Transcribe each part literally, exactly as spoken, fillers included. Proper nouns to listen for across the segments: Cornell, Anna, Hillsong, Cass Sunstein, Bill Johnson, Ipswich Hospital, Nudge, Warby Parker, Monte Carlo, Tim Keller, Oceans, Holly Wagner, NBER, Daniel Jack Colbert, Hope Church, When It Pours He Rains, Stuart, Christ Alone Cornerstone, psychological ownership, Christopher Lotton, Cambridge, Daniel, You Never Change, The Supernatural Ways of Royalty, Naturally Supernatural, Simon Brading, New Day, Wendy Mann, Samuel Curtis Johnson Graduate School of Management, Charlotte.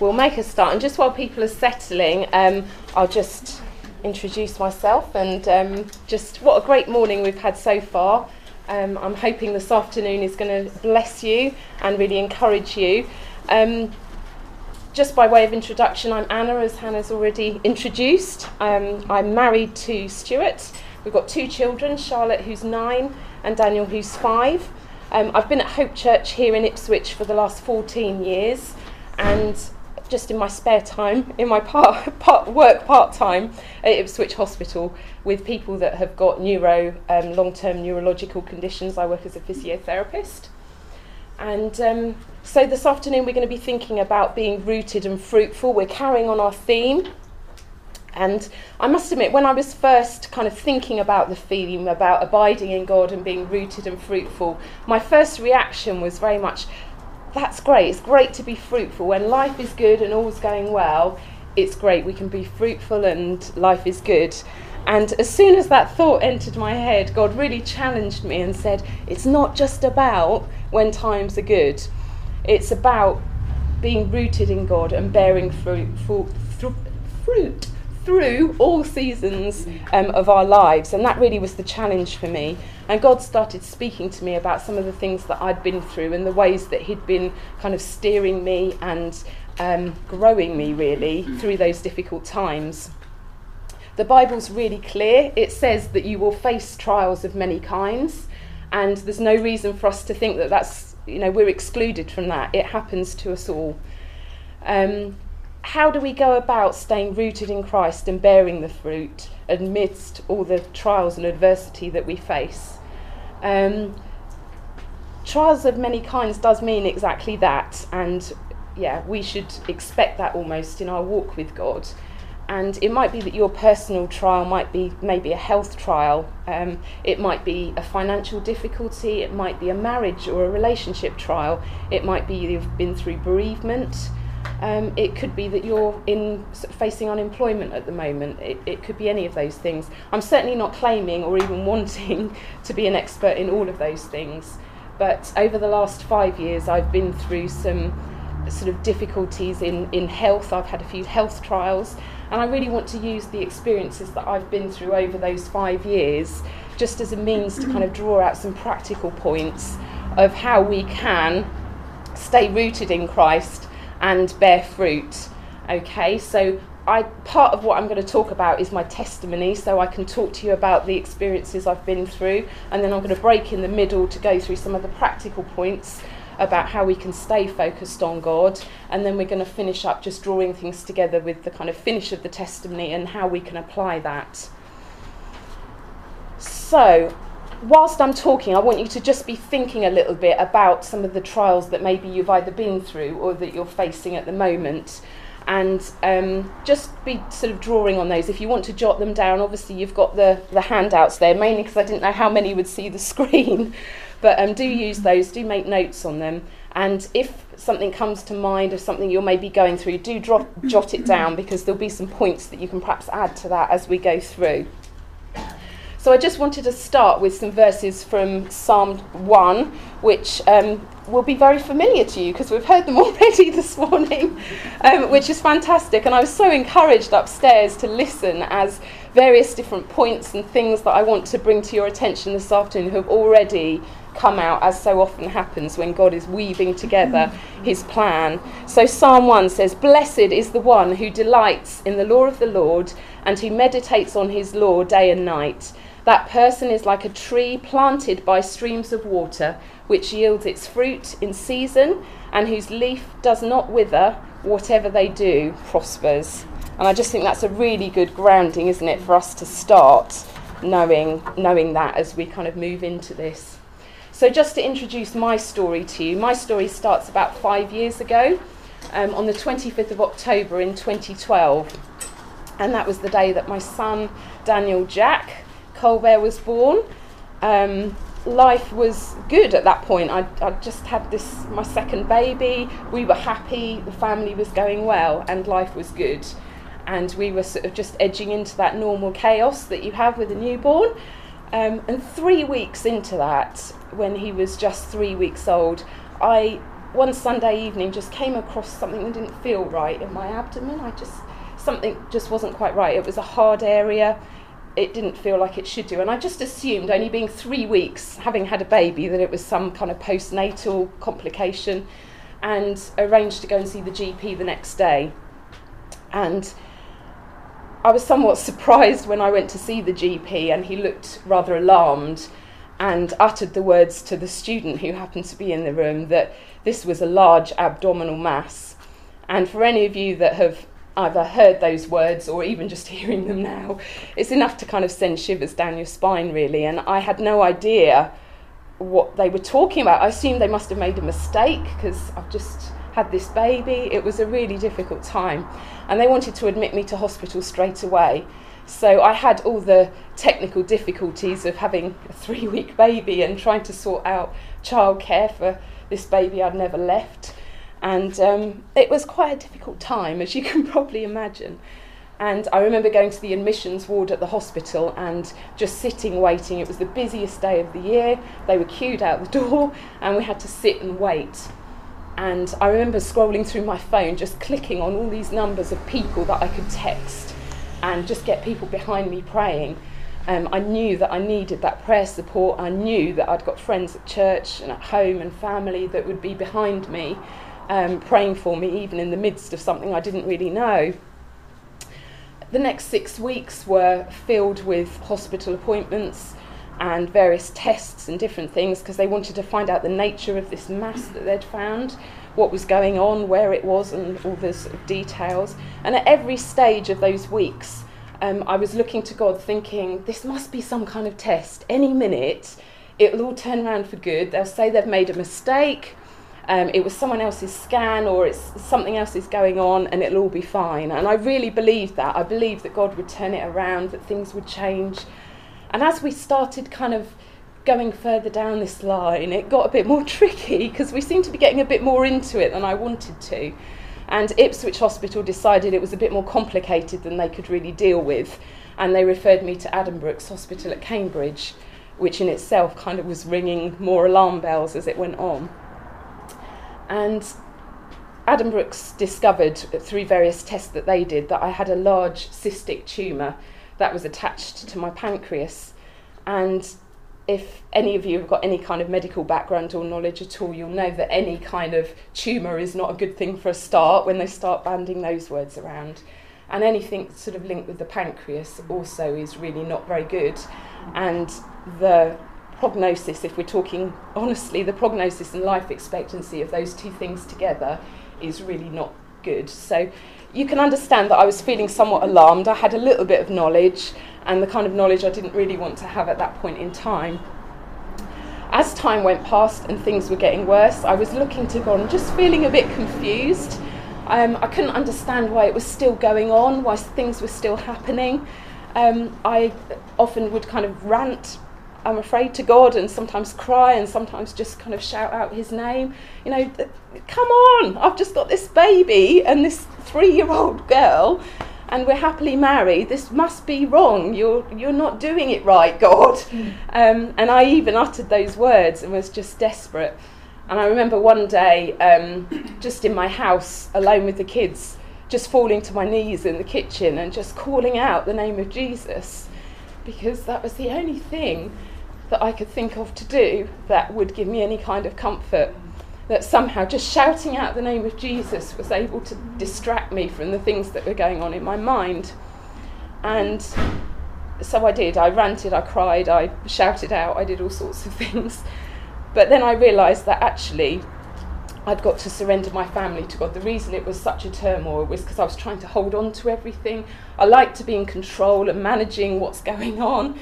we'll make a start. And just while people are settling, um, I'll just introduce myself and um, just what a great morning we've had so far. Um, I'm hoping this afternoon is going to bless you and really encourage you. Um, just by way of introduction, I'm Anna, as Hannah's already introduced. Um, I'm married to Stuart. We've got two children, Charlotte, who's nine, and Daniel, who's five. Um, I've been at Hope Church here in Ipswich for the last fourteen years, and just in my spare time, in my part, part, work part-time at Ipswich Hospital with people that have got neuro, um, long-term neurological conditions. I work as a physiotherapist. And um, so this afternoon we're going to be thinking about being rooted and fruitful. We're carrying on our theme. And I must admit, when I was first kind of thinking about the theme, about abiding in God and being rooted and fruitful, my first reaction was very much, that's great, it's great to be fruitful. When life is good and all's going well, it's great, we can be fruitful and life is good. And as soon as that thought entered my head, God really challenged me and said, it's not just about when times are good. It's about being rooted in God and bearing fruit fruit through all seasons um, of our lives. And that really was the challenge for me. And God started speaking to me about some of the things that I'd been through and the ways that he'd been kind of steering me and um, growing me, really, through those difficult times. The Bible's really clear. It says that you will face trials of many kinds, and there's no reason for us to think that that's, you know, we're excluded from that. It happens to us all. Um, how do we go about staying rooted in Christ and bearing the fruit amidst all the trials and adversity that we face? Um, trials of many kinds does mean exactly that, and yeah, we should expect that almost in our walk with God. And it might be that your personal trial might be maybe a health trial. Um, it might be a financial difficulty. It might be a marriage or a relationship trial. It might be you've been through bereavement. Um, it could be that you're in facing unemployment at the moment. It, it could be any of those things. I'm certainly not claiming or even wanting to be an expert in all of those things. But over the last five years, I've been through some sort of difficulties in, in health. I've had a few health trials. And I really want to use the experiences that I've been through over those five years just as a means to kind of draw out some practical points of how we can stay rooted in Christ and bear fruit. Okay, so I part of what I'm going to talk about is my testimony, so I can talk to you about the experiences I've been through, and then I'm going to break in the middle to go through some of the practical points about how we can stay focused on God, and then we're going to finish up just drawing things together with the kind of finish of the testimony and how we can apply that. So, whilst I'm talking, I want you to just be thinking a little bit about some of the trials that maybe you've either been through or that you're facing at the moment, and um, just be sort of drawing on those. If you want to jot them down, obviously you've got the, the handouts there, mainly because I didn't know how many would see the screen. But um, do use those, do make notes on them. And if something comes to mind of something you're maybe going through, do drop, jot it down, because there'll be some points that you can perhaps add to that as we go through. So I just wanted to start with some verses from Psalm one, which um, will be very familiar to you because we've heard them already this morning, um, which is fantastic. And I was so encouraged upstairs to listen as various different points and things that I want to bring to your attention this afternoon have already come out, as so often happens when God is weaving together his plan. So Psalm one says, "Blessed is the one who delights in the law of the Lord and who meditates on his law day and night. That person is like a tree planted by streams of water, which yields its fruit in season and whose leaf does not wither. Whatever they do prospers." And I just think that's a really good grounding, isn't it, for us to start knowing, knowing that as we kind of move into this. So just to introduce my story to you, my story starts about five years ago, um, on the twenty-fifth of October in twenty twelve. And that was the day that my son, Daniel Jack Colbert, was born. Um, life was good at that point. I, I just had this, my second baby. We were happy, the family was going well, and life was good. And we were sort of just edging into that normal chaos that you have with a newborn. Um, and three weeks into that, when he was just three weeks old, I one Sunday evening just came across something that didn't feel right in my abdomen. I just, something just wasn't quite right. It was a hard area. It didn't feel like it should do. And I just assumed, only being three weeks, having had a baby, that it was some kind of postnatal complication, and arranged to go and see the G P the next day. And I was somewhat surprised when I went to see the G P, and he looked rather alarmed and uttered the words to the student who happened to be in the room that this was a large abdominal mass. And for any of you that have either heard those words or even just hearing them now, it's enough to kind of send shivers down your spine, really. And I had no idea what they were talking about. I assumed they must have made a mistake, because I've just had this baby. It was a really difficult time, and they wanted to admit me to hospital straight away. So I had all the technical difficulties of having a three-week baby and trying to sort out childcare for this baby I'd never left. And um, it was quite a difficult time, as you can probably imagine. And I remember going to the admissions ward at the hospital and just sitting, waiting. It was the busiest day of the year. They were queued out the door, and we had to sit and wait. And I remember scrolling through my phone, just clicking on all these numbers of people that I could text and just get people behind me praying. Um, I knew that I needed that prayer support. I knew that I'd got friends at church and at home and family that would be behind me, um, praying for me, even in the midst of something I didn't really know. The next six weeks were filled with hospital appointments and various tests and different things, because they wanted to find out the nature of this mass that they'd found, what was going on, where it was, and all the sort of details. And at every stage of those weeks, um, I was looking to God thinking, this must be some kind of test. Any minute, it'll all turn around for good. They'll say they've made a mistake. Um, it was someone else's scan, or it's something else is going on, and it'll all be fine. And I really believed that. I believed that God would turn it around, that things would change. And as we started kind of going further down this line, it got a bit more tricky, because we seemed to be getting a bit more into it than I wanted to. And Ipswich Hospital decided it was a bit more complicated than they could really deal with, and they referred me to Addenbrooke's Hospital at Cambridge, which in itself kind of was ringing more alarm bells as it went on. And Addenbrooke's discovered through various tests that they did that I had a large cystic tumour that was attached to my pancreas. And if any of you have got any kind of medical background or knowledge at all, you'll know that any kind of tumour is not a good thing for a start when they start banding those words around. And anything sort of linked with the pancreas also is really not very good. And the prognosis, if we're talking honestly, the prognosis and life expectancy of those two things together is really not good. So you can understand that I was feeling somewhat alarmed. I had a little bit of knowledge, and the kind of knowledge I didn't really want to have at that point in time. As time went past and things were getting worse, I was looking to God and just feeling a bit confused. Um, I couldn't understand why it was still going on, why things were still happening. Um, I often would kind of rant, I'm afraid, to God, and sometimes cry, and sometimes just kind of shout out his name. You know, come on, I've just got this baby and this three-year-old girl, and we're happily married. This must be wrong. You're you're not doing it right, God. Mm. Um, and I even uttered those words and was just desperate. And I remember one day, um, just in my house, alone with the kids, just falling to my knees in the kitchen and just calling out the name of Jesus, because that was the only thing that I could think of to do that would give me any kind of comfort, that somehow just shouting out the name of Jesus was able to distract me from the things that were going on in my mind. And so I did. I ranted, I cried, I shouted out, I did all sorts of things. But then I realised that actually I'd got to surrender my family to God. The reason it was such a turmoil was because I was trying to hold on to everything. I liked to be in control and managing what's going on.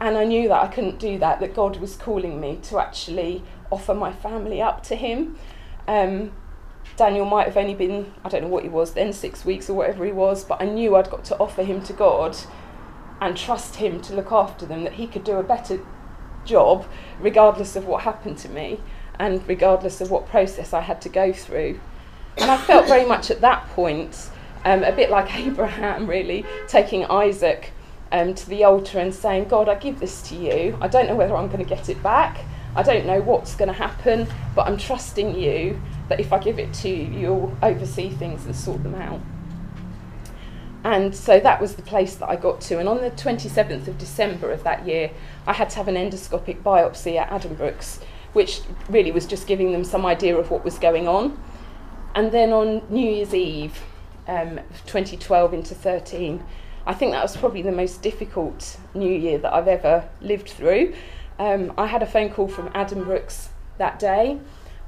And I knew that I couldn't do that, that God was calling me to actually offer my family up to him. Um, Daniel might have only been, I don't know what he was then, six weeks or whatever he was, but I knew I'd got to offer him to God and trust him to look after them, that he could do a better job regardless of what happened to me and regardless of what process I had to go through. And I felt very much at that point, um, a bit like Abraham really, taking Isaac Um, to the altar and saying, God, I give this to you. I don't know whether I'm going to get it back. I don't know what's going to happen, but I'm trusting you that if I give it to you, you'll oversee things and sort them out. And so that was the place that I got to. And on the twenty-seventh of December of that year, I had to have an endoscopic biopsy at Addenbrooke's, which really was just giving them some idea of what was going on. And then on New Year's Eve, um, twenty twelve into thirteen, I think that was probably the most difficult New Year that I've ever lived through. Um, I had a phone call from Addenbrooke's that day,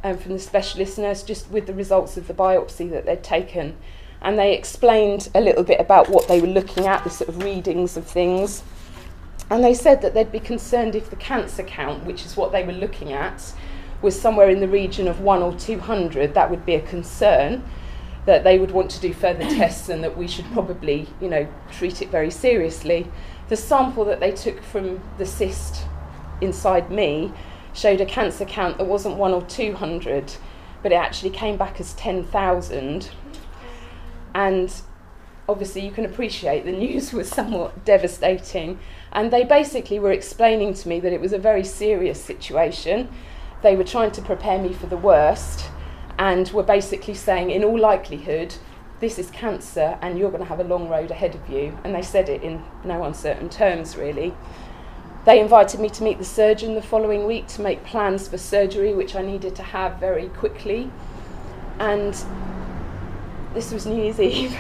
um, from the specialist nurse, just with the results of the biopsy that they'd taken. And they explained a little bit about what they were looking at, the sort of readings of things. And they said that they'd be concerned if the cancer count, which is what they were looking at, was somewhere in the region of one or two hundred. That would be a concern, that they would want to do further tests, and that we should probably, you know, treat it very seriously. The sample that they took from the cyst inside me showed a cancer count that wasn't one or two hundred, but it actually came back as ten thousand. And obviously you can appreciate the news was somewhat devastating, and they basically were explaining to me that it was a very serious situation. They were trying to prepare me for the worst, and were basically saying, in all likelihood, this is cancer and you're going to have a long road ahead of you. And they said it in no uncertain terms, really. They invited me to meet the surgeon the following week to make plans for surgery, which I needed to have very quickly. And this was New Year's Eve.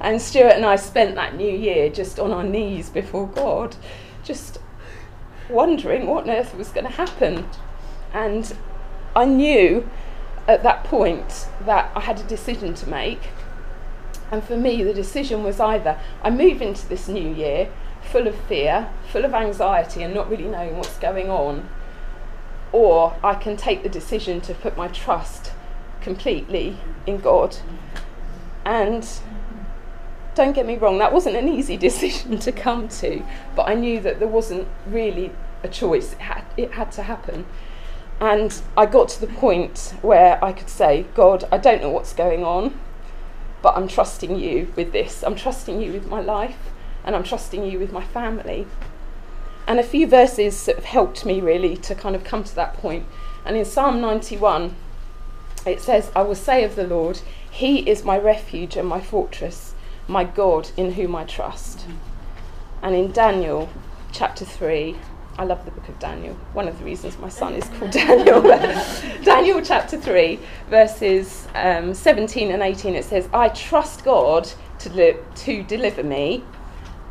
And Stuart and I spent that new year just on our knees before God, just wondering what on earth was going to happen. And I knew at that point that I had a decision to make. And for me, the decision was either I move into this new year full of fear, full of anxiety, and not really knowing what's going on, or I can take the decision to put my trust completely in God. And don't get me wrong, that wasn't an easy decision to come to, but I knew that there wasn't really a choice. It had, it had to happen. And I got to the point where I could say, God, I don't know what's going on, but I'm trusting you with this. I'm trusting you with my life, and I'm trusting you with my family. And a few verses sort of helped me really to kind of come to that point. And in Psalm ninety-one, it says, I will say of the Lord, he is my refuge and my fortress, my God in whom I trust. And in Daniel chapter three, I love the book of Daniel, one of the reasons my son is called Daniel. Daniel chapter three, verses um, seventeen and eighteen, it says, I trust God to, li- to deliver me,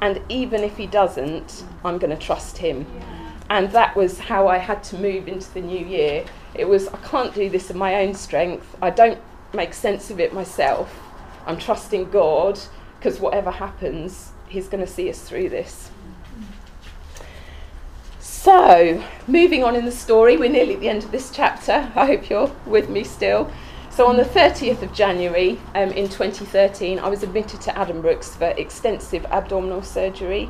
and even if he doesn't, I'm going to trust him. Yeah. And that was how I had to move into the new year. It was, I can't do this in my own strength. I don't make sense of it myself. I'm trusting God, because whatever happens, he's going to see us through this. So, moving on in the story, we're nearly at the end of this chapter. I hope you're with me still. So on the thirtieth of January um, in twenty thirteen, I was admitted to Addenbrooke's for extensive abdominal surgery,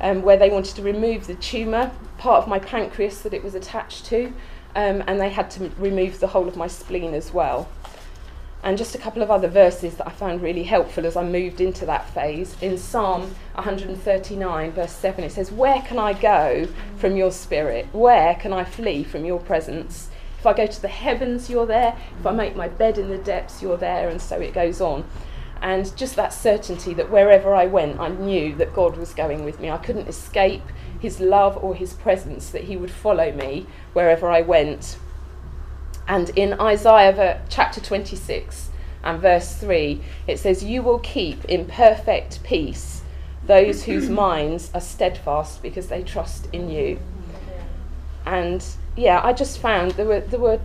um, where they wanted to remove the tumour, part of my pancreas that it was attached to, um, and they had to remove the whole of my spleen as well. And just a couple of other verses that I found really helpful as I moved into that phase. In Psalm one thirty-nine, verse seven, it says, where can I go from your spirit? Where can I flee from your presence? If I go to the heavens, you're there. If I make my bed in the depths, you're there. And so it goes on. And just that certainty that wherever I went, I knew that God was going with me. I couldn't escape his love or his presence, that he would follow me wherever I went. And in Isaiah chapter twenty-six and verse three, it says, you will keep in perfect peace those whose minds are steadfast because they trust in you. And yeah, I just found there were there were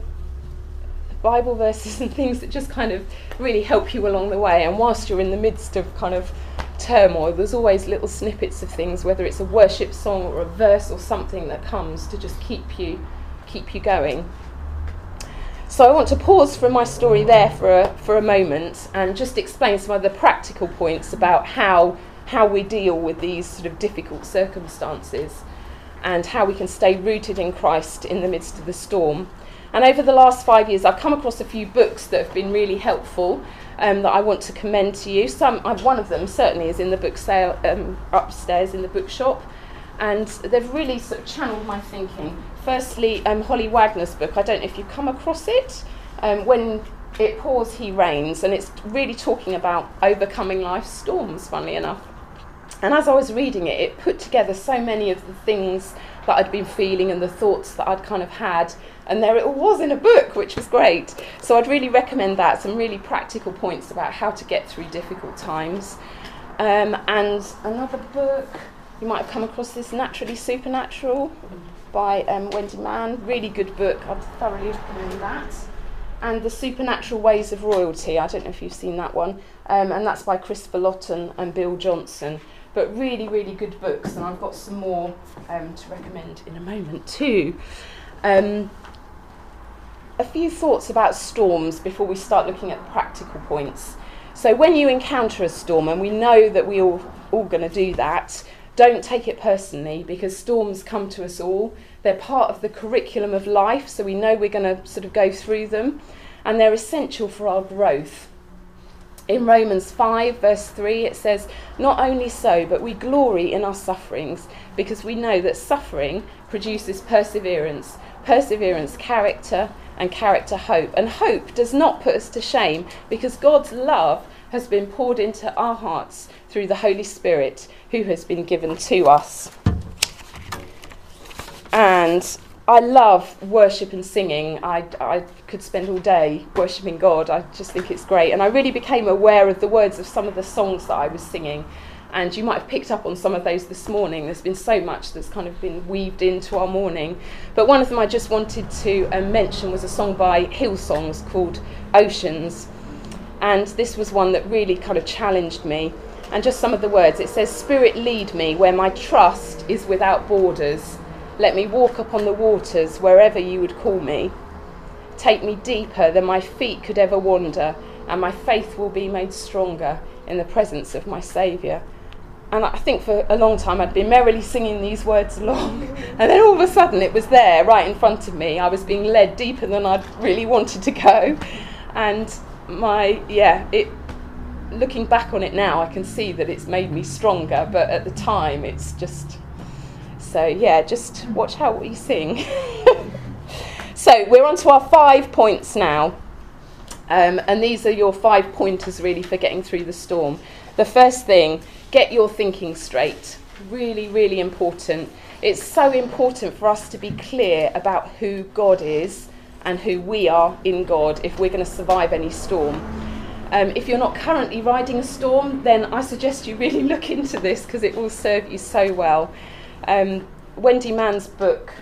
Bible verses and things that just kind of really help you along the way. And whilst you're in the midst of kind of turmoil, there's always little snippets of things, whether it's a worship song or a verse or something that comes to just keep you keep you going. So I want to pause from my story there for a, for a moment and just explain some of the practical points about how, how we deal with these sort of difficult circumstances and how we can stay rooted in Christ in the midst of the storm. And over the last five years, I've come across a few books that have been really helpful um, that I want to commend to you. Some, uh, one of them certainly is in the book sale um, upstairs in the bookshop. and they've really sort of channeled my thinking. Firstly, um, Holly Wagner's book, I don't know if you've come across it, um, When It Pours He Rains, and it's really talking about overcoming life's storms, funnily enough. And as I was reading it, it put together so many of the things that I'd been feeling and the thoughts that I'd kind of had, and there it all was in a book, which was great. So I'd really recommend that, some really practical points about how to get through difficult times. Um, and another book, you might have come across this, Naturally Supernatural by um, Wendy Mann, really good book, I'd thoroughly recommend that. And The Supernatural Ways of Royalty, I don't know if you've seen that one, um, and that's by Christopher Lotton and Bill Johnson. But really, really good books, and I've got some more um, to recommend in a moment too. Um, a few thoughts about storms before we start looking at practical points. So when you encounter a storm, and we know that we're all, all going to do that, don't take it personally, because storms come to us all. They're part of the curriculum of life, so we know we're going to sort of go through them, and they're essential for our growth. In Romans five verse three it says, "Not only so, but we glory in our sufferings, because we know that suffering produces perseverance, perseverance character, and character hope. And hope does not put us to shame, because God's love has been poured into our hearts through the Holy Spirit, who has been given to us." And I love worship and singing. I, I could spend all day worshipping God. I just think it's great. And I really became aware of the words of some of the songs that I was singing. And you might have picked up on some of those this morning. There's been so much that's kind of been weaved into our morning. But one of them I just wanted to uh, mention was a song by Hillsong called Oceans. And this was one that really kind of challenged me. And just some of the words. It says, "Spirit, lead me where my trust is without borders. Let me walk upon the waters wherever you would call me. Take me deeper than my feet could ever wander, and my faith will be made stronger in the presence of my Saviour." And I think for a long time I'd been merrily singing these words along, and then all of a sudden it was there right in front of me. I was being led deeper than I'd really wanted to go. And my, yeah, it, looking back on it now, I can see that it's made me stronger, but at the time it's just... So yeah, just watch out what you sing. So we're on to our five points now. Um, and these are your five pointers really for getting through the storm. The first thing, get your thinking straight. Really, really important. It's so important for us to be clear about who God is and who we are in God if we're going to survive any storm. Um, if you're not currently riding a storm, then I suggest you really look into this, because it will serve you so well. Um, Wendy Mann's book,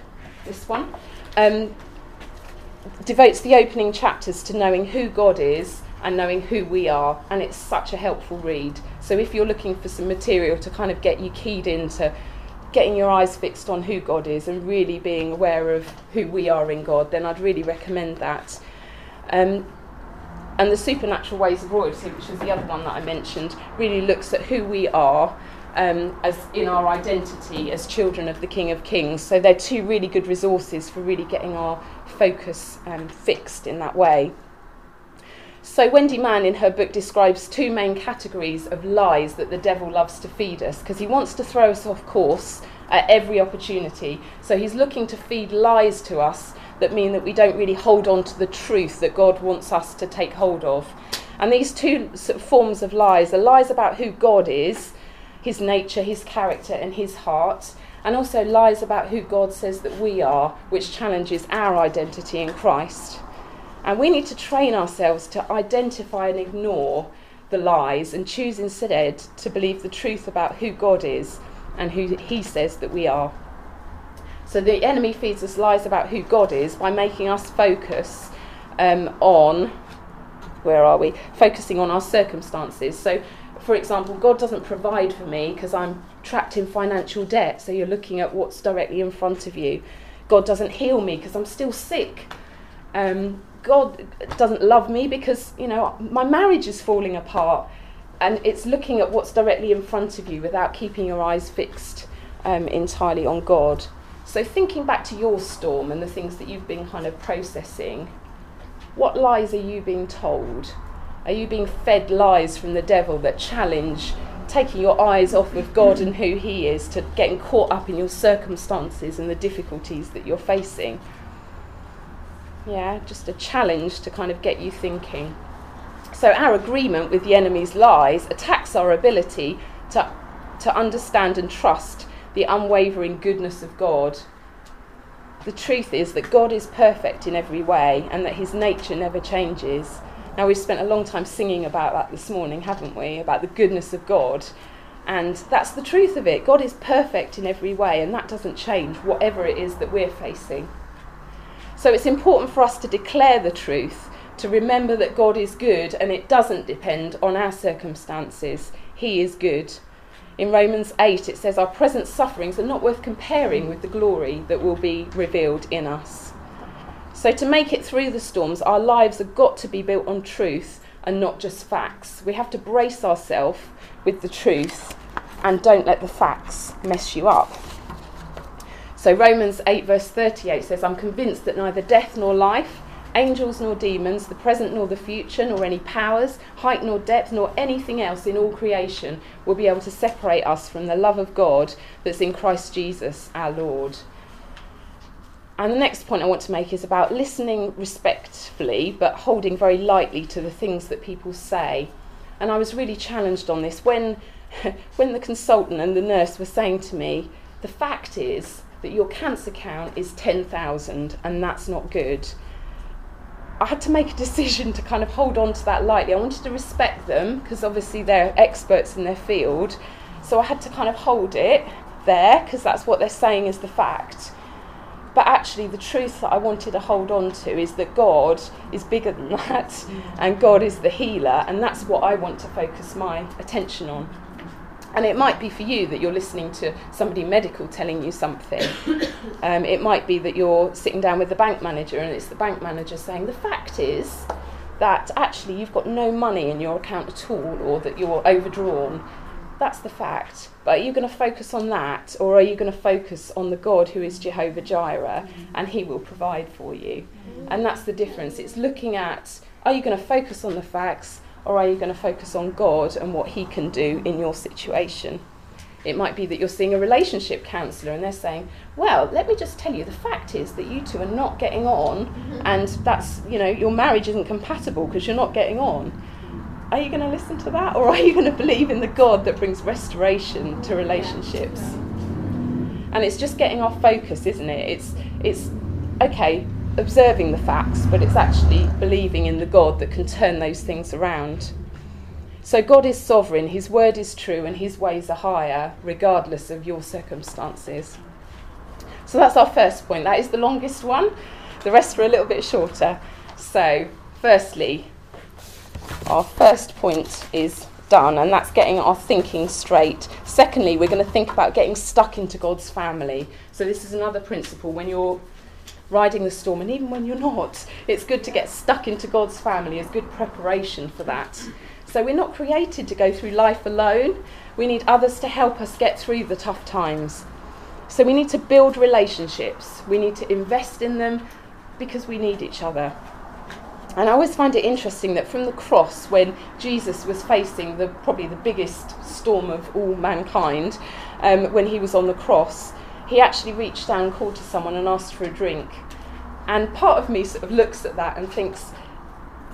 this one, um, devotes the opening chapters to knowing who God is and knowing who we are, and it's such a helpful read. So if you're looking for some material to kind of get you keyed into getting your eyes fixed on who God is and really being aware of who we are in God, then I'd really recommend that. Um, and The Supernatural Ways of Royalty, which was the other one that I mentioned, really looks at who we are Um, as in our identity as children of the King of Kings. So they're two really good resources for really getting our focus um, fixed in that way. So Wendy Mann in her book describes two main categories of lies that the devil loves to feed us, because he wants to throw us off course at every opportunity. So he's looking to feed lies to us that mean that we don't really hold on to the truth that God wants us to take hold of. And these two sort of forms of lies are lies about who God is, his nature, his character and his heart, and also lies about who God says that we are, which challenges our identity in Christ. And we need to train ourselves to identify and ignore the lies and choose instead to believe the truth about who God is and who he says that we are. So the enemy feeds us lies about who God is by making us focus um, on, where are we? Focusing on our circumstances. So for example, God doesn't provide for me because I'm trapped in financial debt, so you're looking at what's directly in front of you. God doesn't heal me because I'm still sick. Um, God doesn't love me because, you know, my marriage is falling apart. And it's looking at what's directly in front of you without keeping your eyes fixed um, entirely on God. So thinking back to your storm and the things that you've been kind of processing, what lies are you being told? Are you being fed lies from the devil that challenge taking your eyes off of God and who he is, to getting caught up in your circumstances and the difficulties that you're facing. Yeah, just a challenge to kind of get you thinking. So our agreement with the enemy's lies attacks our ability to, to understand and trust the unwavering goodness of God. The truth is that God is perfect in every way and that his nature never changes. Now, we've spent a long time singing about that this morning, haven't we? About the goodness of God. And that's the truth of it. God is perfect in every way, and that doesn't change, whatever it is that we're facing. So it's important for us to declare the truth, to remember that God is good, and it doesn't depend on our circumstances. He is good. In Romans eight, it says, our present sufferings are not worth comparing with the glory that will be revealed in us. So to make it through the storms, our lives have got to be built on truth and not just facts. We have to brace ourselves with the truth and don't let the facts mess you up. So Romans eight verse thirty-eight says, I'm convinced that neither death nor life, angels nor demons, the present nor the future, nor any powers, height nor depth, nor anything else in all creation will be able to separate us from the love of God that's in Christ Jesus our Lord. And the next point I want to make is about listening respectfully but holding very lightly to the things that people say. And I was really challenged on this when, when the consultant and the nurse were saying to me, the fact is that your cancer count is ten thousand and that's not good. I had to make a decision to kind of hold on to that lightly. I wanted to respect them because obviously they're experts in their field. So I had to kind of hold it there because that's what they're saying is the fact. But actually the truth that I wanted to hold on to is that God is bigger than that and God is the healer, and that's what I want to focus my attention on. And it might be for you that you're listening to somebody medical telling you something. Um, it might be that you're sitting down with the bank manager and it's the bank manager saying, the fact is that actually you've got no money in your account at all, or that you're overdrawn. That's the fact. But are you going to focus on that, or are you going to focus on the God who is Jehovah Jireh and he will provide for you? And that's the difference. It's looking at, are you going to focus on the facts, or are you going to focus on God and what he can do in your situation? It might be that you're seeing a relationship counsellor and they're saying, well, let me just tell you, the fact is that you two are not getting on, and that's, you know, your marriage isn't compatible because you're not getting on. Are you going to listen to that, or are you going to believe in the God that brings restoration to relationships? And it's just getting our focus, isn't it? It's, it's okay, observing the facts, but it's actually believing in the God that can turn those things around. So God is sovereign, his word is true, and his ways are higher, regardless of your circumstances. So that's our first point. That is the longest one. The rest are a little bit shorter. So, firstly, our first point is done, and that's getting our thinking straight. Secondly, we're going to think about getting stuck into God's family. So this is another principle. When you're riding the storm, and even when you're not, it's good to get stuck into God's family as good preparation for that. So we're not created to go through life alone. We need others to help us get through the tough times. So we need to build relationships. We need to invest in them because we need each other. And I always find it interesting that from the cross, when Jesus was facing the probably the biggest storm of all mankind, um, when he was on the cross, he actually reached down and called to someone and asked for a drink. And part of me sort of looks at that and thinks,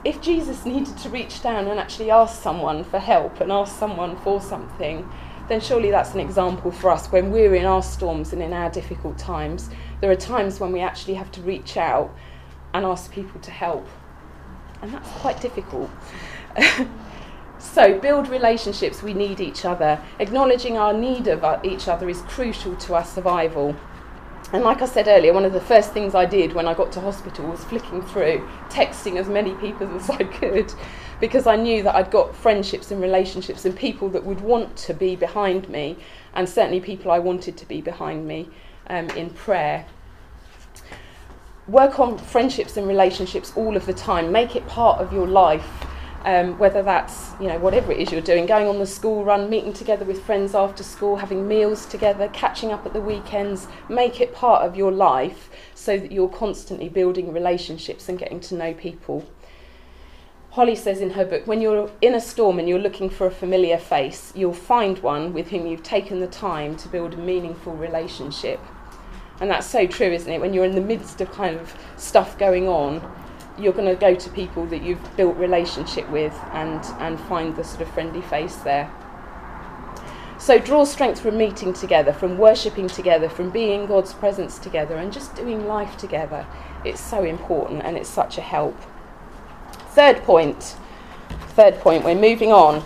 if Jesus needed to reach down and actually ask someone for help and ask someone for something, then surely that's an example for us when we're in our storms and in our difficult times. There are times when we actually have to reach out and ask people to help. And that's quite difficult. So build relationships, we need each other. Acknowledging our need of our, each other is crucial to our survival. And like I said earlier, one of the first things I did when I got to hospital was flicking through, texting as many people as I could, because I knew that I'd got friendships and relationships and people that would want to be behind me, and certainly people I wanted to be behind me um, in prayer. Work on friendships and relationships all of the time. Make it part of your life, um, whether that's, you know, whatever it is you're doing, going on the school run, meeting together with friends after school, having meals together, catching up at the weekends. Make it part of your life so that you're constantly building relationships and getting to know people. Holly says in her book, when you're in a storm and you're looking for a familiar face, you'll find one with whom you've taken the time to build a meaningful relationship. And that's so true, isn't it? When you're in the midst of kind of stuff going on, you're going to go to people that you've built relationship with and, and find the sort of friendly face there. So draw strength from meeting together, from worshipping together, from being in God's presence together, and just doing life together. It's so important and it's such a help. Third point, third point, we're moving on.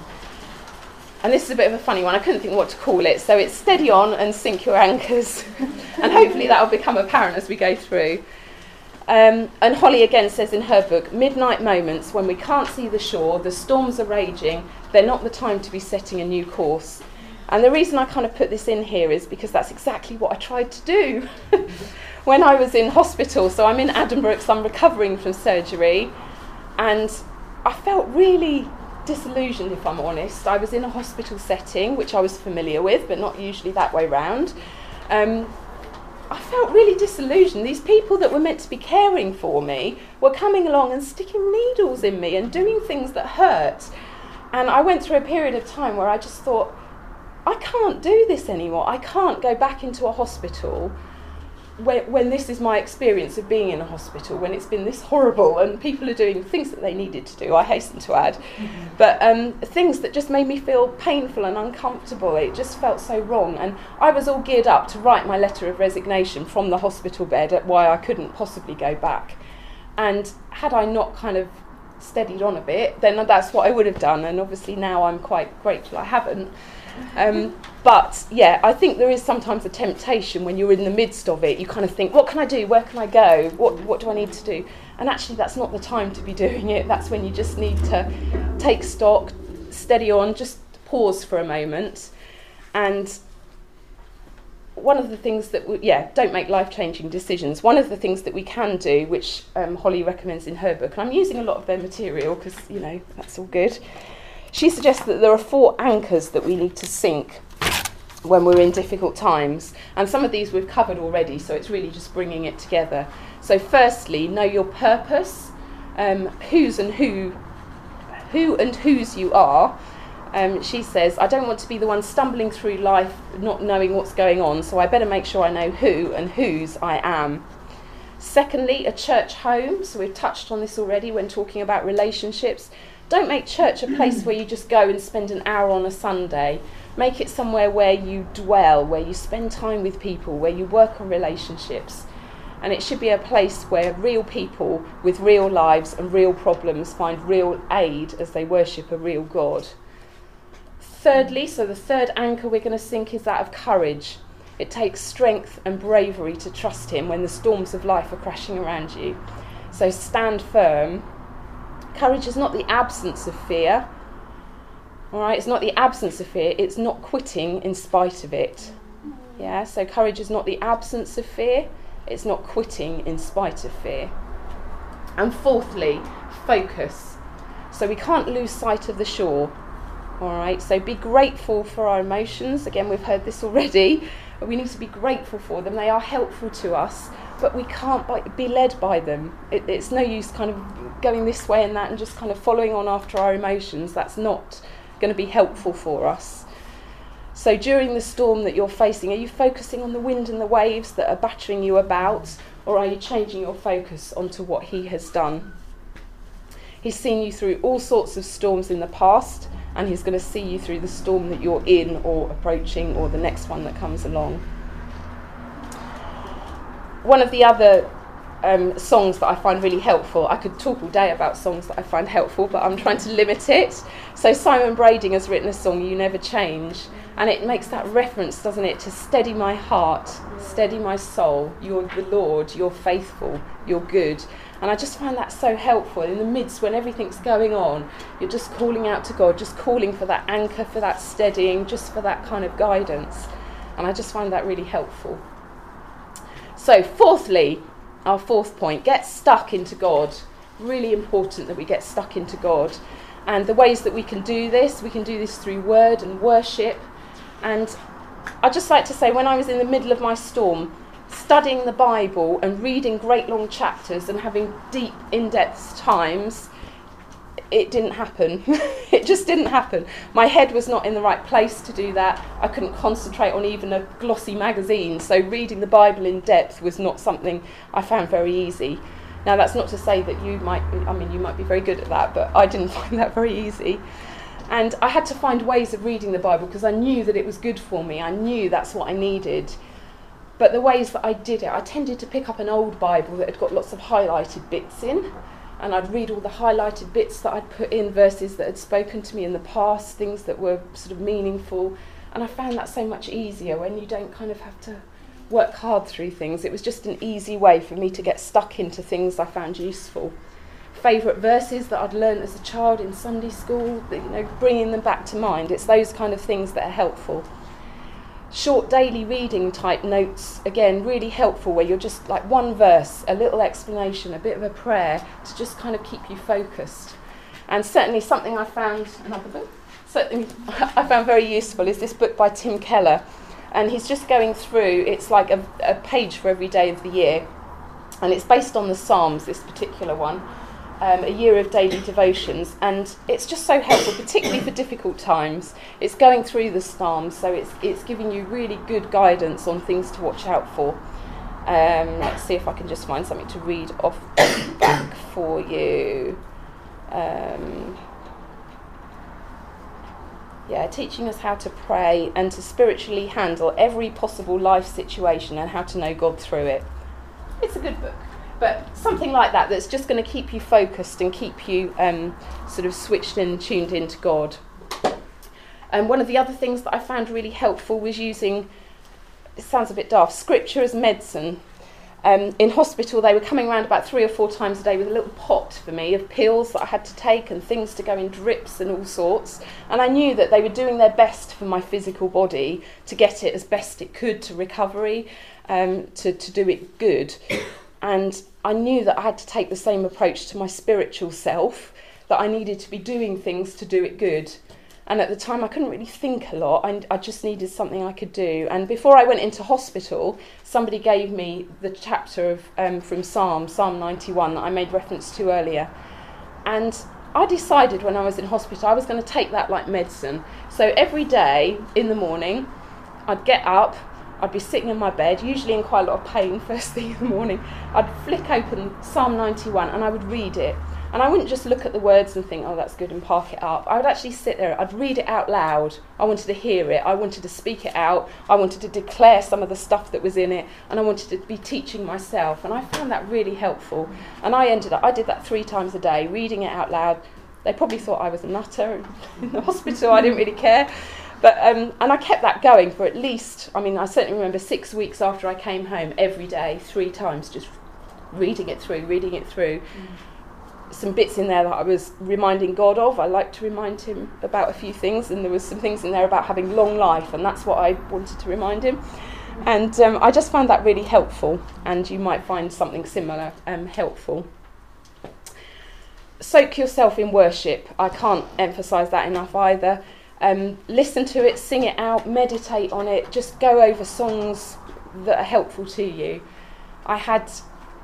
And this is a bit of a funny one. I couldn't think what to call it. So it's steady on and sink your anchors. And hopefully that will become apparent as we go through. Um, and Holly again says in her book, midnight moments when we can't see the shore, the storms are raging, they're not the time to be setting a new course. And the reason I kind of put this in here is because that's exactly what I tried to do when I was in hospital. So I'm in Addenbrooke's, I'm recovering from surgery, and I felt really disillusioned, if I'm honest. I was in a hospital setting, which I was familiar with, but not usually that way round. Um, I felt really disillusioned. These people that were meant to be caring for me were coming along and sticking needles in me and doing things that hurt. And I went through a period of time where I just thought, I can't do this anymore. I can't go back into a hospital when, when this is my experience of being in a hospital, when it's been this horrible and people are doing things that they needed to do, I hasten to add. Mm-hmm. But um, things that just made me feel painful and uncomfortable. It just felt so wrong. And I was all geared up to write my letter of resignation from the hospital bed at why I couldn't possibly go back. And had I not kind of steadied on a bit, then that's what I would have done. And obviously now I'm quite grateful I haven't. Um, but yeah, I think there is sometimes a temptation when you're in the midst of it, you kind of think, what can I do, where can I go, what, what do I need to do? And actually that's not the time to be doing it. That's when you just need to take stock, steady on, just pause for a moment. And one of the things that, we, yeah, don't make life-changing decisions. One of the things that we can do, which um, Holly recommends in her book, and I'm using a lot of their material because, you know, that's all good. She suggests that there are four anchors that we need to sink when we're in difficult times. And some of these we've covered already, so it's really just bringing it together. So firstly, know your purpose, um, whose and who, who and whose you are. Um, she says, I don't want to be the one stumbling through life not knowing what's going on, so I better make sure I know who and whose I am. Secondly, a church home. So we've touched on this already when talking about relationships. Don't make church a place where you just go and spend an hour on a Sunday. Make it somewhere where you dwell, where you spend time with people, where you work on relationships. And it should be a place where real people with real lives and real problems find real aid as they worship a real God. Thirdly, so the third anchor we're going to sink is that of courage. It takes strength and bravery to trust him when the storms of life are crashing around you. So stand firm. Courage is not the absence of fear, all right? It's not the absence of fear, it's not quitting in spite of it. Yeah, so courage is not the absence of fear, it's not quitting in spite of fear. And fourthly, focus. So we can't lose sight of the shore, all right? So be grateful for our emotions. Again, we've heard this already. We need to be grateful for them. They are helpful to us, but we can't by, be led by them. It, it's no use kind of going this way and that and just kind of following on after our emotions. That's not going to be helpful for us. So during the storm that you're facing, are you focusing on the wind and the waves that are battering you about, or are you changing your focus onto what he has done? He's seen you through all sorts of storms in the past, and he's going to see you through the storm that you're in or approaching or the next one that comes along. One of the other um, songs that I find really helpful, I could talk all day about songs that I find helpful, but I'm trying to limit it. So Simon Brading has written a song, You Never Change, and it makes that reference, doesn't it, to steady my heart, steady my soul, you're the Lord, you're faithful, you're good. And I just find that so helpful. In the midst, when everything's going on, you're just calling out to God, just calling for that anchor, for that steadying, just for that kind of guidance. And I just find that really helpful. So fourthly, our fourth point, get stuck into God. Really important that we get stuck into God. And the ways that we can do this, we can do this through word and worship. And I'd just like to say, when I was in the middle of my storm, studying the Bible and reading great long chapters and having deep, in-depth times it didn't happen. It just didn't happen. My head was not in the right place to do that. I couldn't concentrate on even a glossy magazine, so reading the Bible in depth was not something I found very easy. Now, that's not to say that you might be, I mean, you might be very good at that, but I didn't find that very easy. And I had to find ways of reading the Bible because I knew that it was good for me. I knew that's what I needed. But the ways that I did it, I tended to pick up an old Bible that had got lots of highlighted bits in, and I'd read all the highlighted bits that I'd put in, verses that had spoken to me in the past, things that were sort of meaningful. And I found that so much easier when you don't kind of have to work hard through things. It was just an easy way for me to get stuck into things I found useful. Favourite verses that I'd learned as a child in Sunday school, you know, bringing them back to mind. It's those kind of things that are helpful. Short daily reading type notes, again, really helpful, where you're just like one verse, a little explanation, a bit of a prayer to just kind of keep you focused. And certainly something I found, another book, something I found very useful is this book by Tim Keller. And he's just going through, it's like a, a page for every day of the year. And it's based on the Psalms, this particular one. Um, a year of daily devotions, and it's just so helpful, particularly for difficult times. It's going through the Psalms, so it's it's giving you really good guidance on things to watch out for. Um, let's see if I can just find something to read off back for you. Um, yeah, teaching us how to pray and to spiritually handle every possible life situation and how to know God through it. It's a good book. But something like that that's just going to keep you focused and keep you um, sort of switched and tuned into God. And um, one of the other things that I found really helpful was using, it sounds a bit daft, scripture as medicine. Um, in hospital, they were coming around about three or four times a day with a little pot for me of pills that I had to take and things to go in drips and all sorts. And I knew that they were doing their best for my physical body to get it as best it could to recovery, um, to, to do it good. And I knew that I had to take the same approach to my spiritual self, that I needed to be doing things to do it good. And at the time, I couldn't really think a lot. I, I just needed something I could do. And before I went into hospital, somebody gave me the chapter of um, from Psalm, Psalm ninety-one, that I made reference to earlier. And I decided when I was in hospital, I was going to take that like medicine. So every day in the morning, I'd get up, I'd be sitting in my bed, usually in quite a lot of pain first thing in the morning. I'd flick open Psalm ninety-one and I would read it. And I wouldn't just look at the words and think, oh, that's good, and park it up. I would actually sit there, I'd read it out loud. I wanted to hear it, I wanted to speak it out, I wanted to declare some of the stuff that was in it, and I wanted to be teaching myself. And I found that really helpful. And I ended up, I did that three times a day, reading it out loud. They probably thought I was a nutter in the hospital, I didn't really care. But um, and I kept that going for at least, I mean, I certainly remember six weeks after I came home, every day, three times, just reading it through, reading it through. Mm. Some bits in there that I was reminding God of. I like to remind him about a few things, and there was some things in there about having long life, and that's what I wanted to remind him. Mm. And um, I just found that really helpful, and you might find something similar um, helpful. Soak yourself in worship. I can't emphasise that enough either. Um, listen to it, sing it out, meditate on it, just go over songs that are helpful to you. I had,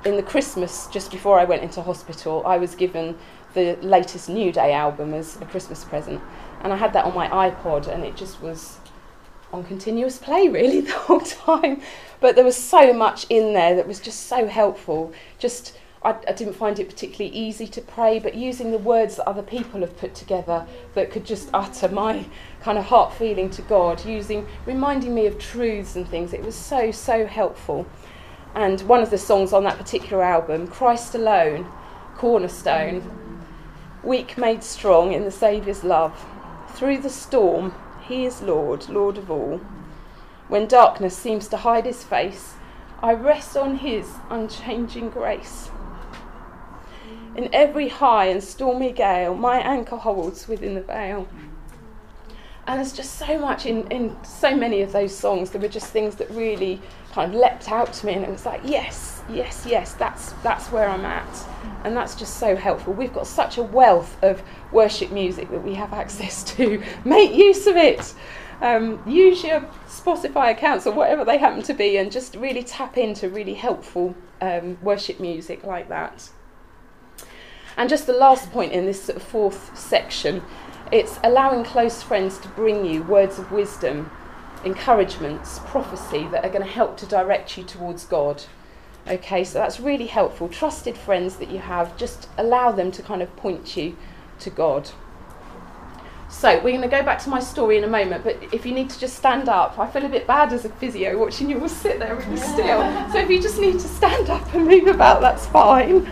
in the Christmas, just before I went into hospital, I was given the latest New Day album as a Christmas present, and I had that on my iPod, and it just was on continuous play really the whole time. But there was so much in there that was just so helpful. Just I, I didn't find it particularly easy to pray, but using the words that other people have put together that could just utter my kind of heart feeling to God, using, reminding me of truths and things. It was so, so helpful. And one of the songs on that particular album, Christ Alone, Cornerstone, weak made strong in the Saviour's love. Through the storm, he is Lord, Lord of all. When darkness seems to hide his face, I rest on his unchanging grace. In every high and stormy gale, my anchor holds within the veil. And there's just so much in, in so many of those songs. There were just things that really kind of leapt out to me, and it was like, yes, yes, yes, that's that's where I'm at. And that's just so helpful. We've got such a wealth of worship music that we have access to. Make use of it. Um, use your Spotify accounts or whatever they happen to be, and just really tap into really helpful um, worship music like that. And just the last point in this sort of fourth section, it's allowing close friends to bring you words of wisdom, encouragements, prophecy that are going to help to direct you towards God. Okay, so that's really helpful. Trusted friends that you have, just allow them to kind of point you to God. So we're going to go back to my story in a moment, but if you need to just stand up, I feel a bit bad as a physio watching you all sit there really still. So if you just need to stand up and move about, that's fine.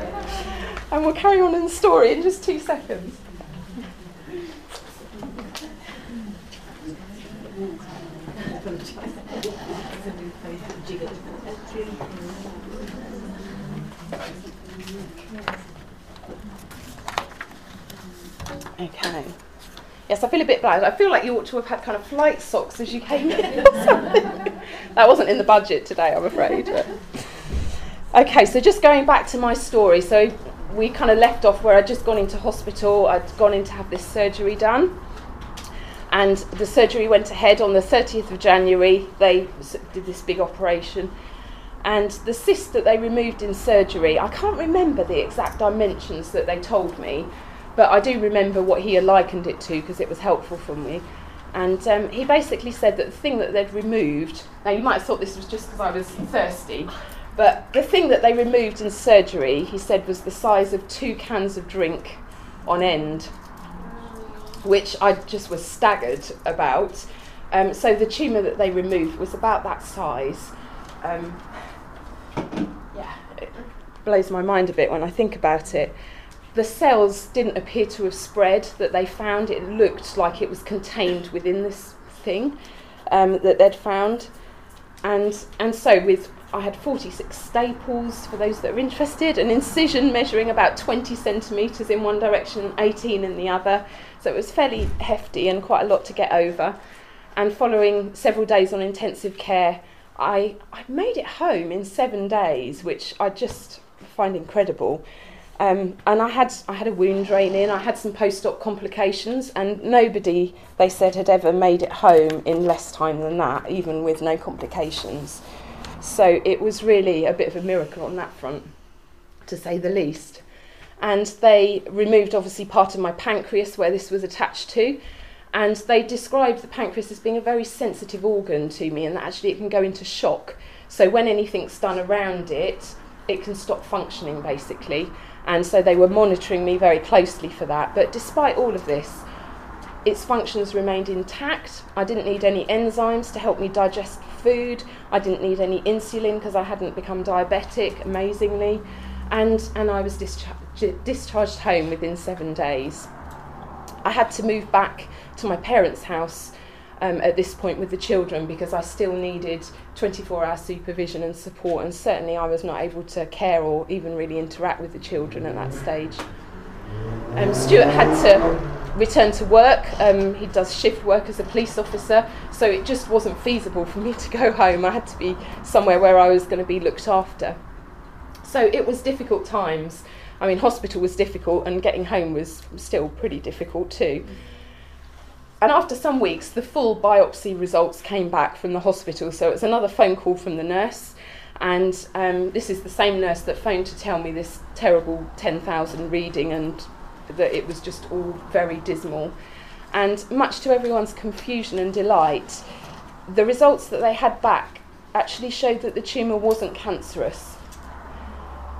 And we'll carry on in the story in just two seconds. Okay. Yes, I feel a bit bland. I feel like you ought to have had kind of flight socks as you came in. That wasn't in the budget today, I'm afraid. But. Okay, so just going back to my story. So we kind of left off where I'd just gone into hospital. I'd gone in to have this surgery done. And the surgery went ahead on the thirtieth of January. They did this big operation. And the cyst that they removed in surgery, I can't remember the exact dimensions that they told me, but I do remember what he had likened it to because it was helpful for me. And um, he basically said that the thing that they'd removed, now you might have thought this was just because I was thirsty, but the thing that they removed in surgery, he said, was the size of two cans of drink on end, which I just was staggered about. Um, so the tumour that they removed was about that size. Um, yeah, it blows my mind a bit when I think about it. The cells didn't appear to have spread that they found. It looked like it was contained within this thing um, that they'd found. And and so with I had forty-six staples, for those that are interested, an incision measuring about twenty centimetres in one direction and eighteen in the other. So it was fairly hefty and quite a lot to get over. And following several days on intensive care, I, I made it home in seven days, which I just find incredible. Um, and I had I had a wound drain in, I had some post-op complications, and nobody, they said, had ever made it home in less time than that, even with no complications. So it was really a bit of a miracle on that front, to say the least. And they removed, obviously, part of my pancreas where this was attached to, and they described the pancreas as being a very sensitive organ to me, and that actually it can go into shock. So when anything's done around it, it can stop functioning, basically. And so they were monitoring me very closely for that. But despite all of this, its functions remained intact. I didn't need any enzymes to help me digest food. I didn't need any insulin because I hadn't become diabetic, amazingly. And, and I was dischar- discharged home within seven days. I had to move back to my parents' house um, at this point with the children because I still needed twenty-four hour supervision and support, and certainly I was not able to care or even really interact with the children at that stage. Um, Stuart had to return to work. Um, he does shift work as a police officer, so it just wasn't feasible for me to go home. I had to be somewhere where I was going to be looked after. So it was difficult times. I mean, hospital was difficult and getting home was still pretty difficult too. And after some weeks, the full biopsy results came back from the hospital. So it was another phone call from the nurse. And um, this is the same nurse that phoned to tell me this terrible ten thousand reading and that it was just all very dismal. And much to everyone's confusion and delight, the results that they had back actually showed that the tumour wasn't cancerous,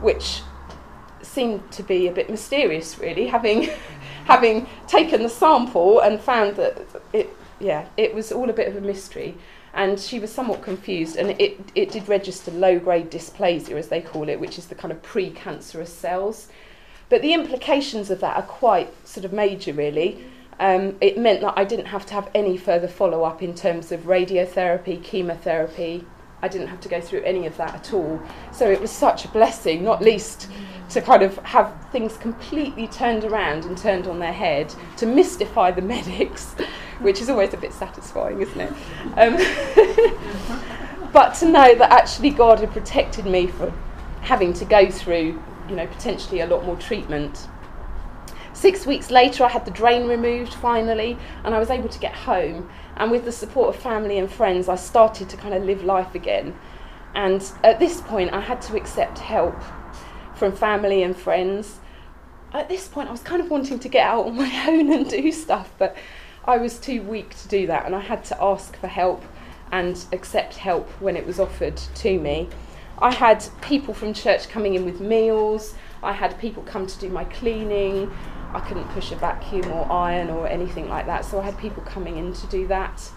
which seemed to be a bit mysterious, really, having having taken the sample and found that it yeah it was all a bit of a mystery. And she was somewhat confused, and it it did register low-grade dysplasia, as they call it, which is the kind of pre-cancerous cells. But the implications of that are quite sort of major, really. Um, it meant that I didn't have to have any further follow-up in terms of radiotherapy, chemotherapy. I didn't have to go through any of that at all. So it was such a blessing, not least to kind of have things completely turned around and turned on their head, to mystify the medics, which is always a bit satisfying, isn't it? Um, but to know that actually God had protected me from having to go through, you know, potentially a lot more treatment. Six weeks later, I had the drain removed finally, and I was able to get home. And with the support of family and friends, I started to kind of live life again. And at this point, I had to accept help from family and friends. at this point I was kind of wanting to get out on my own and do stuff, but I was too weak to do that, and I had to ask for help and accept help when it was offered to me. I had people from church coming in with meals, I had people come to do my cleaning, I couldn't push a vacuum or iron or anything like that, so I had people coming in to do that.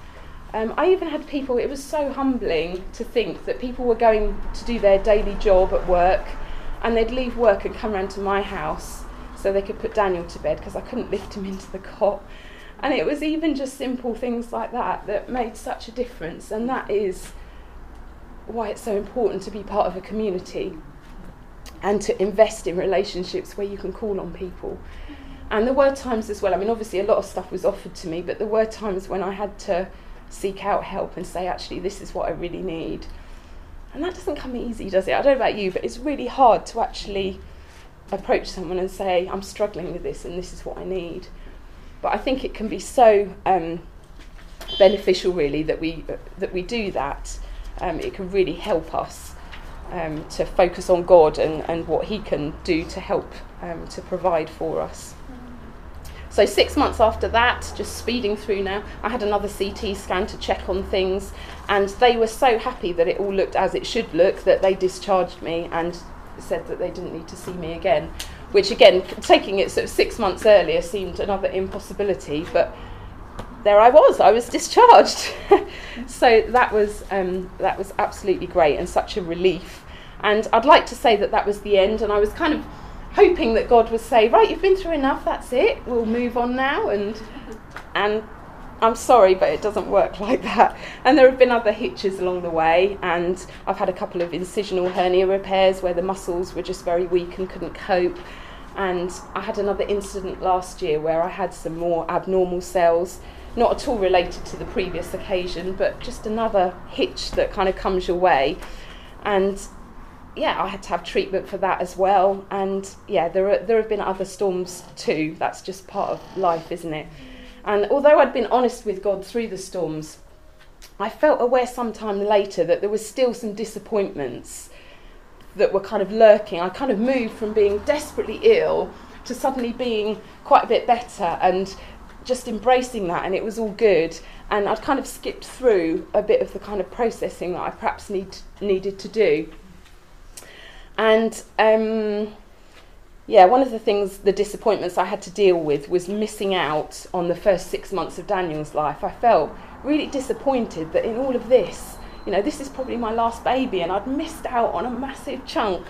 Um, I even had people, it was so humbling to think that people were going to do their daily job at work, and they'd leave work and come round to my house so they could put Daniel to bed because I couldn't lift him into the cot. And it was even just simple things like that that made such a difference, and that is why it's so important to be part of a community and to invest in relationships where you can call on people. And there were times as well, I mean obviously a lot of stuff was offered to me, but there were times when I had to seek out help and say, actually this is what I really need. And that doesn't come easy, does it? I don't know about you, but it's really hard to actually approach someone and say, I'm struggling with this and this is what I need. But I think it can be so um, beneficial really that we uh, that we do that. Um, it can really help us um, to focus on God and, and what he can do to help um, to provide for us. So six months after that, just speeding through now, I had another C T scan to check on things, and they were so happy that it all looked as it should look that they discharged me and said that they didn't need to see me again, which again, taking it sort of six months earlier seemed another impossibility, but there I was, I was discharged. So that was um, that was absolutely great and such a relief. And I'd like to say that that was the end, and I was kind of hoping that God would say, right, you've been through enough, that's it, we'll move on now. And and I'm sorry, but it doesn't work like that. And there have been other hitches along the way, and I've had a couple of incisional hernia repairs where the muscles were just very weak and couldn't cope. And I had another incident last year where I had some more abnormal cells, not at all related to the previous occasion, but just another hitch that kind of comes your way. And yeah, I had to have treatment for that as well. And yeah, there are, there have been other storms too. That's just part of life, isn't it? And although I'd been honest with God through the storms, I felt aware sometime later that there was still some disappointments that were kind of lurking. I kind of moved from being desperately ill to suddenly being quite a bit better and just embracing that, and it was all good. And I'd kind of skipped through a bit of the kind of processing that I perhaps need, needed to do. And um, yeah, one of the things, the disappointments I had to deal with was missing out on the first six months of Daniel's life. I felt really disappointed that in all of this, you know, this is probably my last baby, and I'd missed out on a massive chunk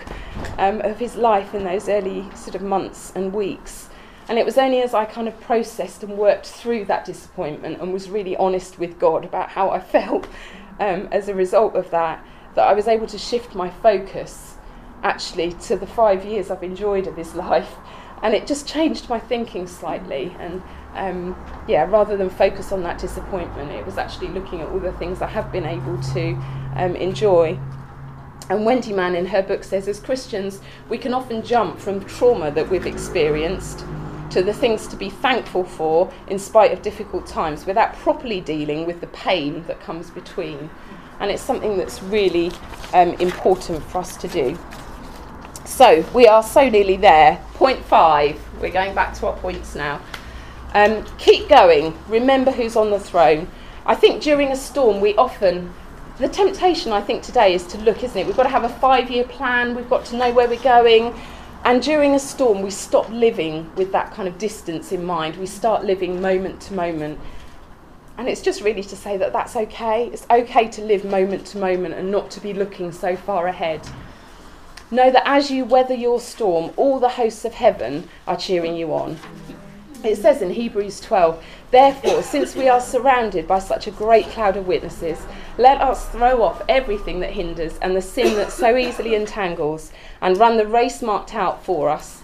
um, of his life in those early sort of months and weeks. And it was only as I kind of processed and worked through that disappointment and was really honest with God about how I felt um, as a result of that, that I was able to shift my focus actually to the five years I've enjoyed of his life. And it just changed my thinking slightly, and um, yeah, rather than focus on that disappointment, it was actually looking at all the things I have been able to um, enjoy. And Wendy Mann in her book says, as Christians we can often jump from trauma that we've experienced to the things to be thankful for in spite of difficult times without properly dealing with the pain that comes between. And it's something that's really um, important for us to do. So we are so nearly there. Point five. We're going back to our points now. Um, keep going. Remember who's on the throne. I think during a storm we often, the temptation I think today is to look, isn't it? We've got to have a five-year plan. We've got to know where we're going. And during a storm we stop living with that kind of distance in mind. We start living moment to moment. And it's just really to say that that's okay. It's okay to live moment to moment and not to be looking so far ahead. Know that as you weather your storm, all the hosts of heaven are cheering you on. It says in Hebrews twelve, therefore, since we are surrounded by such a great cloud of witnesses, let us throw off everything that hinders and the sin that so easily entangles, and run the race marked out for us.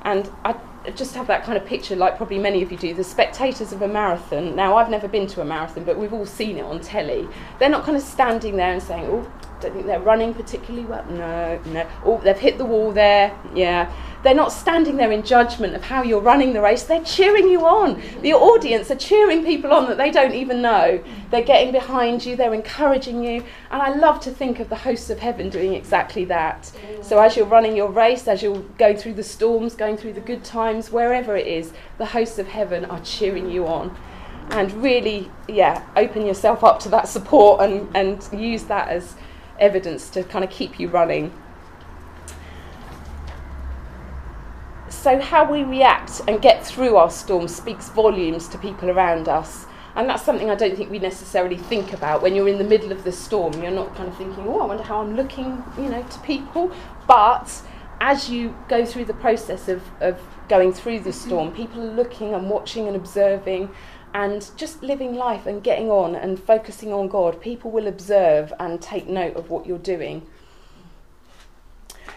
And I just have that kind of picture, like probably many of you do, the spectators of a marathon. Now, I've never been to a marathon, but we've all seen it on telly. They're not kind of standing there and saying, oh, don't think they're running particularly well. No, no. Oh, they've hit the wall there. Yeah. They're not standing there in judgment of how you're running the race. They're cheering you on. The audience are cheering people on that they don't even know. They're getting behind you. They're encouraging you. And I love to think of the hosts of heaven doing exactly that. So as you're running your race, as you're going through the storms, going through the good times, wherever it is, the hosts of heaven are cheering you on. And really, yeah, open yourself up to that support and, and use that as evidence to kind of keep you running. So how we react and get through our storm speaks volumes to people around us. And that's something I don't think we necessarily think about. When you're in the middle of the storm, you're not kind of thinking, oh, I wonder how I'm looking, you know, to people. But as you go through the process of, of going through the storm, people are looking and watching and observing and just living life and getting on and focusing on God. People will observe and take note of what you're doing.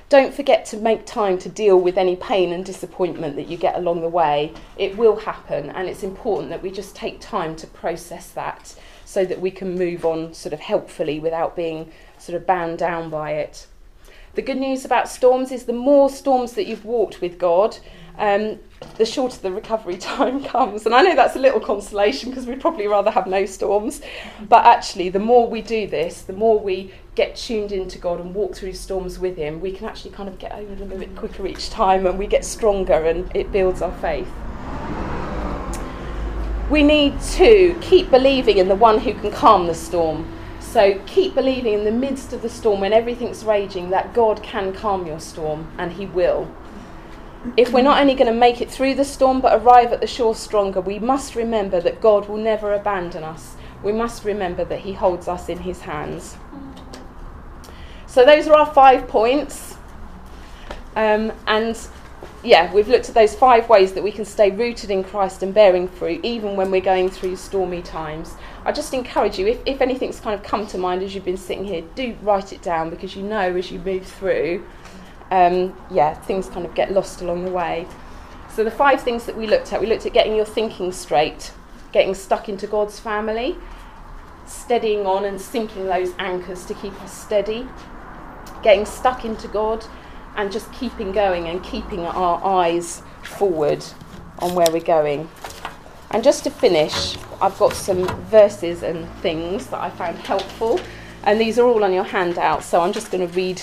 Don't forget to make time to deal with any pain and disappointment that you get along the way. It will happen, and it's important that we just take time to process that so that we can move on sort of helpfully without being sort of bound down by it. The good news about storms is the more storms that you've walked with God, um, the shorter the recovery time comes. And I know that's a little consolation because we'd probably rather have no storms. But actually, the more we do this, the more we get tuned into God and walk through storms with him, we can actually kind of get over them a bit quicker each time, and we get stronger and it builds our faith. We need to keep believing in the one who can calm the storm. So keep believing in the midst of the storm, when everything's raging, that God can calm your storm, and he will. If we're not only going to make it through the storm but arrive at the shore stronger, we must remember that God will never abandon us. We must remember that he holds us in his hands. So those are our five points. Um, and yeah, we've looked at those five ways that we can stay rooted in Christ and bearing fruit, even when we're going through stormy times. I just encourage you, if, if anything's kind of come to mind as you've been sitting here, do write it down, because you know as you move through, Um, yeah, things kind of get lost along the way. So the five things that we looked at, we looked at getting your thinking straight, getting stuck into God's family, steadying on and sinking those anchors to keep us steady, getting stuck into God, and just keeping going and keeping our eyes forward on where we're going. And just to finish, I've got some verses and things that I found helpful, and these are all on your handout, so I'm just going to read.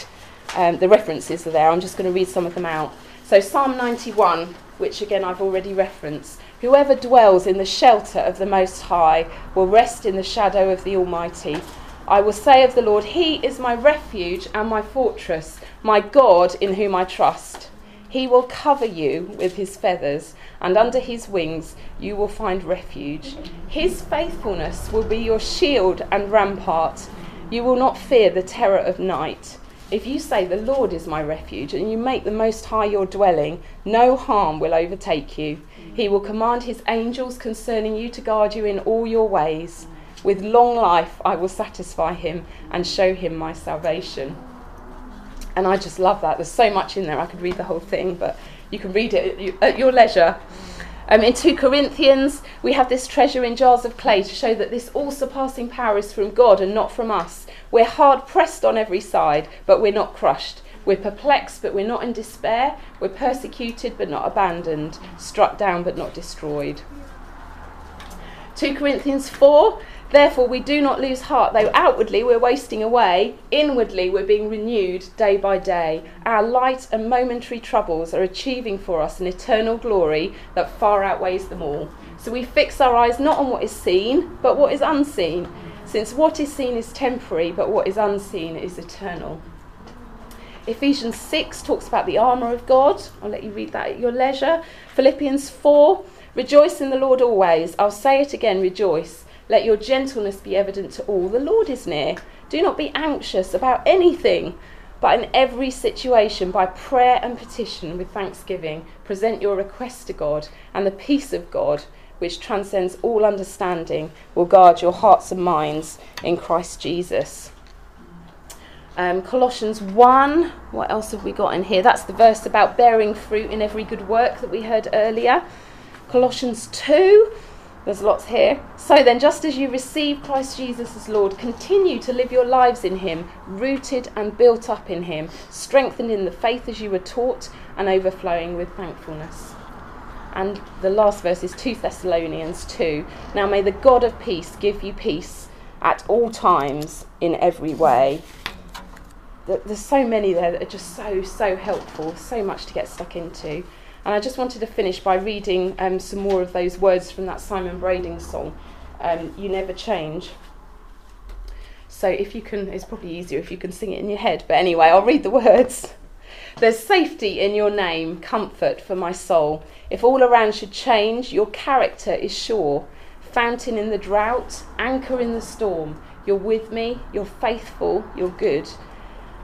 Um, the references are there. I'm just going to read some of them out. So Psalm ninety-one, which again I've already referenced. Whoever dwells in the shelter of the Most High will rest in the shadow of the Almighty. I will say of the Lord, he is my refuge and my fortress, my God in whom I trust. He will cover you with his feathers, and under his wings you will find refuge. His faithfulness will be your shield and rampart. You will not fear the terror of night. If you say, the Lord is my refuge, and you make the Most High your dwelling, no harm will overtake you. He will command his angels concerning you to guard you in all your ways. With long life I will satisfy him and show him my salvation. And I just love that. There's so much in there. I could read the whole thing, but you can read it at your leisure. Um, in Second Corinthians, we have this treasure in jars of clay to show that this all-surpassing power is from God and not from us. We're hard-pressed on every side, but we're not crushed. We're perplexed, but we're not in despair. We're persecuted, but not abandoned. Struck down, but not destroyed. Second Corinthians four, therefore we do not lose heart, though outwardly we're wasting away. Inwardly we're being renewed day by day. Our light and momentary troubles are achieving for us an eternal glory that far outweighs them all. So we fix our eyes not on what is seen, but what is unseen, since what is seen is temporary, but what is unseen is eternal. Ephesians six talks about the armour of God. I'll let you read that at your leisure. Philippians four, rejoice in the Lord always. I'll say it again, rejoice. Let your gentleness be evident to all. The Lord is near. Do not be anxious about anything, but in every situation, by prayer and petition with thanksgiving, present your requests to God, and the peace of God, which transcends all understanding, will guard your hearts and minds in Christ Jesus. Um, Colossians one, what else have we got in here? That's the verse about bearing fruit in every good work that we heard earlier. Colossians two, There's lots here. So then, just as you receive Christ Jesus as Lord, continue to live your lives in him, rooted and built up in him, strengthened in the faith as you were taught, and overflowing with thankfulness. And the last verse is Second Thessalonians two. Now may the God of peace give you peace at all times in every way. There's so many there that are just so, so helpful, so much to get stuck into. And I just wanted to finish by reading um, some more of those words from that Simon Brading song, um, You Never Change. So if you can, it's probably easier if you can sing it in your head. But anyway, I'll read the words. There's safety in your name, comfort for my soul. If all around should change, your character is sure. Fountain in the drought, anchor in the storm. You're with me, you're faithful, you're good.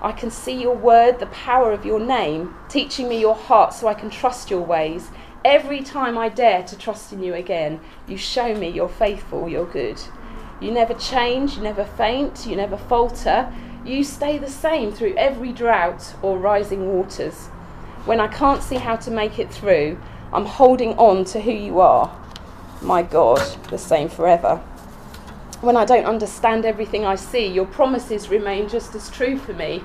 I can see your word, the power of your name, teaching me your heart so I can trust your ways. Every time I dare to trust in you again, you show me you're faithful, you're good. You never change, you never faint, you never falter. You stay the same through every drought or rising waters. When I can't see how to make it through, I'm holding on to who you are. My God, the same forever. When I don't understand everything I see, your promises remain just as true for me.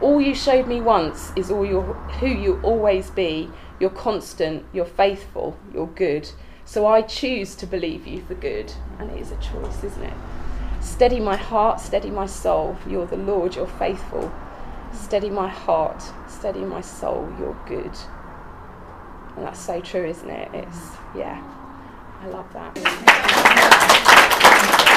All you showed me once is all your, who you always be. You're constant, you're faithful, you're good. So I choose to believe you for good. And it is a choice, isn't it? Steady my heart, steady my soul. You're the Lord, you're faithful. Steady my heart, steady my soul, you're good. And that's so true, isn't it? It's, yeah, I love that.